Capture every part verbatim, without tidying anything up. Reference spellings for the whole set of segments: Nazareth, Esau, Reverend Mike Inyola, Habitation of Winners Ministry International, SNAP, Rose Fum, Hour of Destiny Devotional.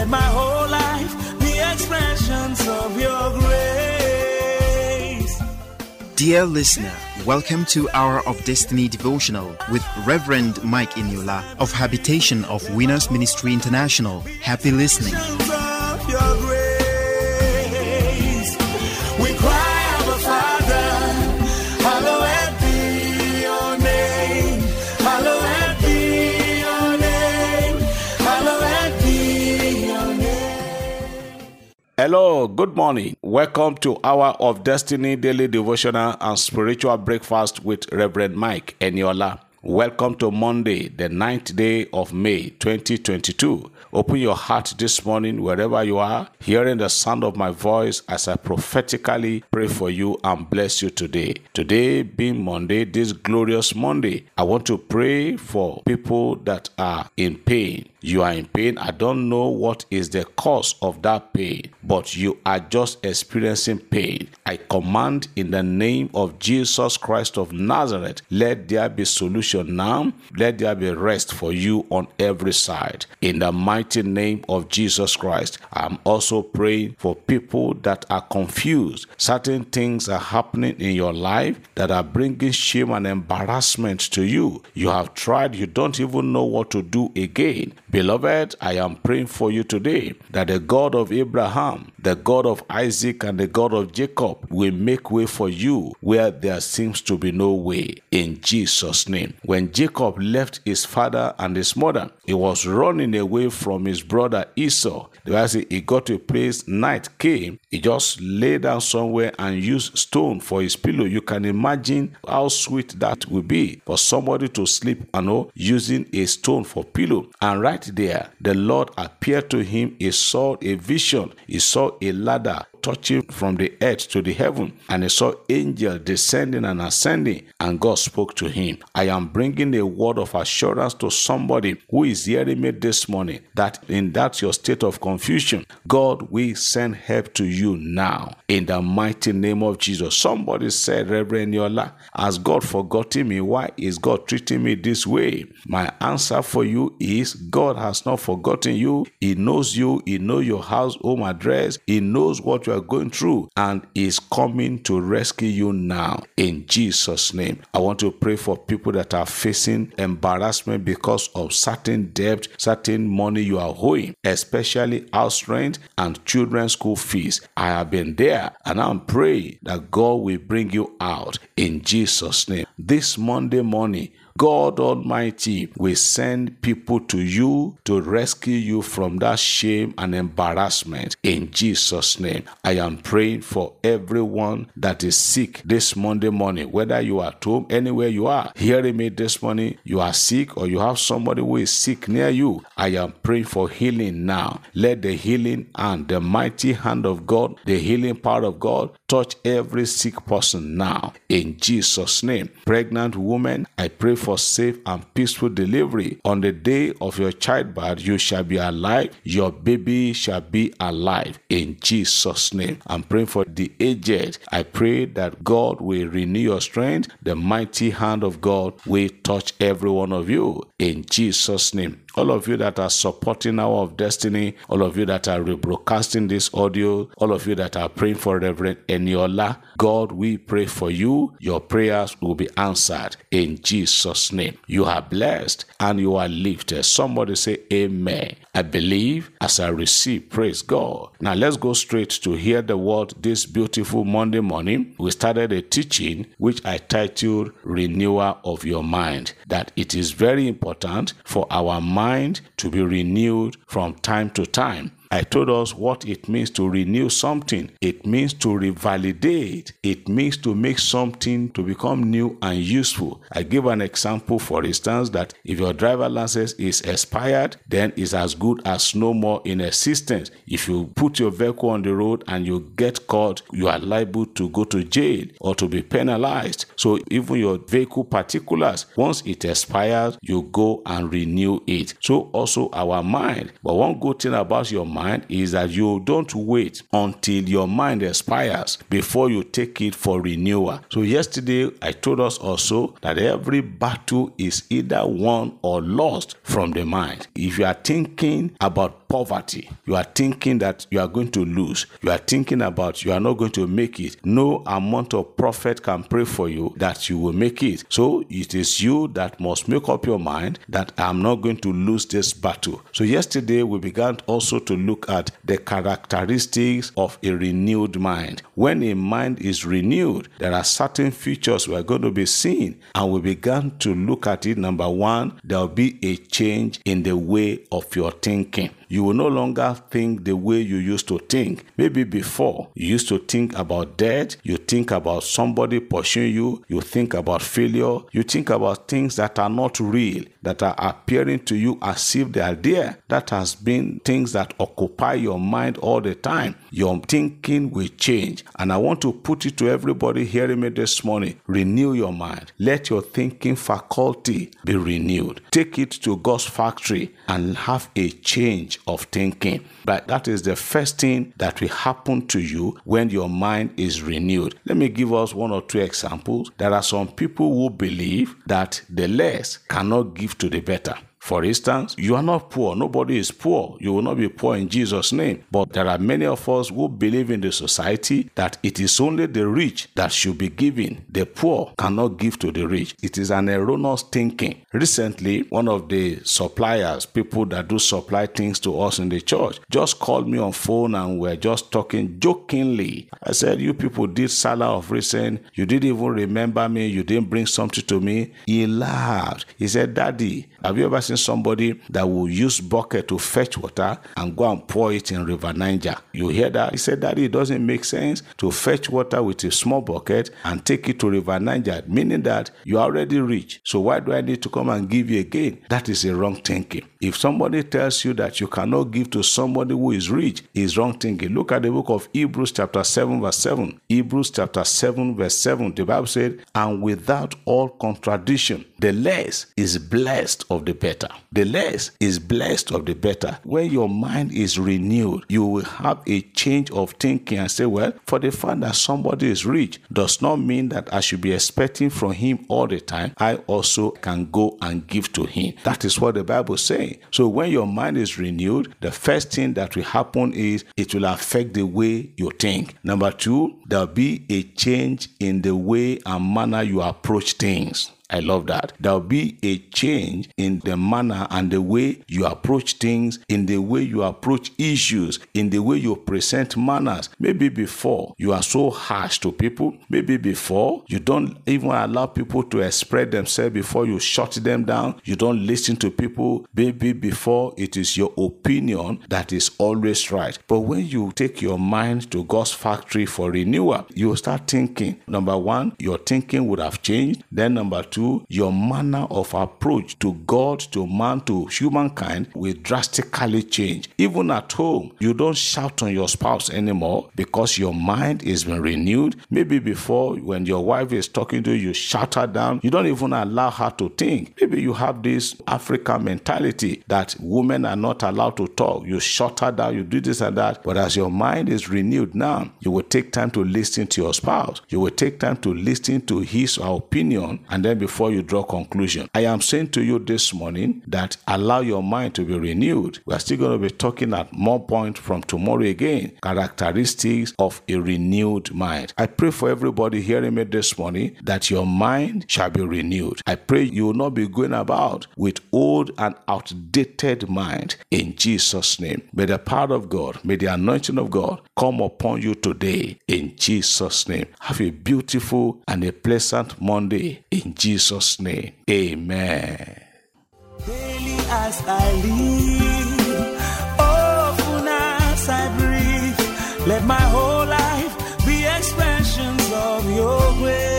Let my whole life be expressions of your grace. Dear listener, welcome to Hour of Destiny Devotional with Reverend Mike Inyola of Habitation of Winners Ministry International. Happy listening. Hello, good morning. Welcome to Hour of Destiny Daily Devotional and Spiritual Breakfast with Reverend Mike Inyola. Welcome to Monday, the ninth day of May, twenty twenty-two. Open your heart this morning wherever you are, hearing the sound of my voice as I prophetically pray for you and bless you today. Today being Monday, this glorious Monday, I want to pray for people that are in pain. You are in pain. I don't know what is the cause of that pain, but you are just experiencing pain. I command in the name of Jesus Christ of Nazareth, let there be solution now. Let there be rest for you on every side. In the mighty name of Jesus Christ, I'm also praying for people that are confused. Certain things are happening in your life that are bringing shame and embarrassment to you. You have tried, you don't even know what to do again. Beloved, I am praying for you today that the God of Abraham, the God of Isaac, and the God of Jacob will make way for you where there seems to be no way. In Jesus' name. When Jacob left his father and his mother, he was running away from his brother Esau. He got to a place, night came, he just lay down somewhere and used stone for his pillow. You can imagine how sweet that would be for somebody to sleep and know, using a stone for pillow. And right there, the Lord appeared to him. He saw a vision. He saw a ladder touching from the earth to the heaven, and he saw angels descending and ascending, and God spoke to him. I am bringing a word of assurance to somebody who is hearing me this morning, that in that your state of confusion, God will send help to you now, in the mighty name of Jesus. Somebody said, Reverend Yola, has God forgotten me? Why is God treating me this way? My answer for you is, God has not forgotten you. He knows you. He knows your house, home address. He knows what you are going through, and is coming to rescue you now, in Jesus' name. I want to pray for people that are facing embarrassment because of certain debt, certain money you are owing, especially house rent and children's school fees. I have been there, and I'm praying that God will bring you out, in Jesus' name. This Monday morning, God Almighty will send people to you to rescue you from that shame and embarrassment, in Jesus' name. I am praying for everyone that is sick this Monday morning, whether you are at home, anywhere you are hearing me this morning, you are sick or you have somebody who is sick near you. I am praying for healing now. Let the healing and the mighty hand of God, the healing power of God, touch every sick person now, in Jesus' name. Pregnant woman, I pray for safe and peaceful delivery. On the day of your childbirth, you shall be alive. Your baby shall be alive, in Jesus' name. I'm praying for the aged. I pray that God will renew your strength. The mighty hand of God will touch every one of you, in Jesus' name. All of you that are supporting Hour of Destiny, all of you that are rebroadcasting this audio, all of you that are praying for Reverend Inyola, God, we pray for you. Your prayers will be answered, in Jesus' name. You are blessed and you are lifted. Somebody say amen. I believe as I receive. Praise God. Now let's go straight to hear the word this beautiful Monday morning. We started a teaching which I titled Renewer of Your Mind, that it is very important for our mind mind to be renewed from time to time. I told us what it means to renew something. It means to revalidate. It means to make something to become new and useful. I give an example, for instance, that if your driver license is expired, then it's as good as no more in existence. If you put your vehicle on the road and you get caught, you are liable to go to jail or to be penalized. So even your vehicle particulars, once it expires, you go and renew it. So also our mind. But one good thing about your mind Mind is that you don't wait until your mind expires before you take it for renewal. So yesterday I told us also that every battle is either won or lost from the mind. If you are thinking about poverty. You are thinking that you are going to lose. You are thinking about you are not going to make it. No amount of prophet can pray for you that you will make it. So it is you that must make up your mind that I'm not going to lose this battle. So yesterday we began also to look at the characteristics of a renewed mind. When a mind is renewed, there are certain features we are going to be seeing, and we began to look at it. Number one, there will be a change in the way of your thinking. You will no longer think the way you used to think. Maybe before, you used to think about death, you think about somebody pursuing you, you think about failure, you think about things that are not real, that are appearing to you as if they are there. That has been things that occupy your mind all the time. Your thinking will change. And I want to put it to everybody hearing me this morning. Renew your mind. Let your thinking faculty be renewed. Take it to God's factory and have a change of thinking. But that is the first thing that will happen to you when your mind is renewed. Let me give us one or two examples. There are some people who believe that the less cannot give to the better. For instance, you are not poor. Nobody is poor. You will not be poor in Jesus' name. But there are many of us who believe in the society that it is only the rich that should be giving. The poor cannot give to the rich. It is an erroneous thinking. Recently, one of the suppliers, people that do supply things to us in the church, just called me on phone and we're just talking jokingly. I said, you people did Salah of recent. You didn't even remember me. You didn't bring something to me. He laughed. He said, Daddy, have you ever seen somebody that will use bucket to fetch water and go and pour it in River Niger? You hear that? He said that it doesn't make sense to fetch water with a small bucket and take it to River Niger, meaning that you are already rich. So why do I need to come and give you again? That is a wrong thinking. If somebody tells you that you cannot give to somebody who is rich, is wrong thinking. Look at the book of Hebrews chapter seven verse seven. Hebrews chapter seven verse seven. The Bible said, and without all contradiction, the less is blessed of the better. The less is blessed of the better. When your mind is renewed, you will have a change of thinking and say, well, for the fact that somebody is rich does not mean that I should be expecting from him all the time. I also can go and give to him. That is what the Bible is saying. So when your mind is renewed, the first thing that will happen is it will affect the way you think. Number two, there will be a change in the way and manner you approach things. I love that. There will be a change in the manner and the way you approach things, in the way you approach issues, in the way you present manners. Maybe before, you are so harsh to people. Maybe before, you don't even allow people to express themselves before you shut them down. You don't listen to people. Maybe before, it is your opinion that is always right. But when you take your mind to God's factory for renewal, you start thinking. Number one, your thinking would have changed. Then number two, your manner of approach to God, to man, to humankind will drastically change. Even at home, you don't shout on your spouse anymore because your mind is being renewed. Maybe before, when your wife is talking to you, you shout her down. You don't even allow her to think. Maybe you have this African mentality that women are not allowed to talk. You shout her down, you do this and that. But as your mind is renewed now, you will take time to listen to your spouse. You will take time to listen to his or her opinion, and then before Before you draw conclusion. I am saying to you this morning that allow your mind to be renewed. We are still going to be talking at more points from tomorrow again. Characteristics of a renewed mind. I pray for everybody hearing me this morning that your mind shall be renewed. I pray you will not be going about with old and outdated mind in Jesus' name. May the power of God, may the anointing of God come upon you today in Jesus' name. Have a beautiful and a pleasant Monday in Jesus' name. Jesus' name, amen. Daily as I live, often as I breathe, let my whole life be expressions of your grace.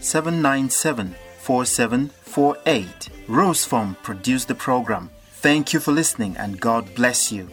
seven nine seven, four seven four eight. Rose Fum produced the program. Thank you for listening, and God bless you.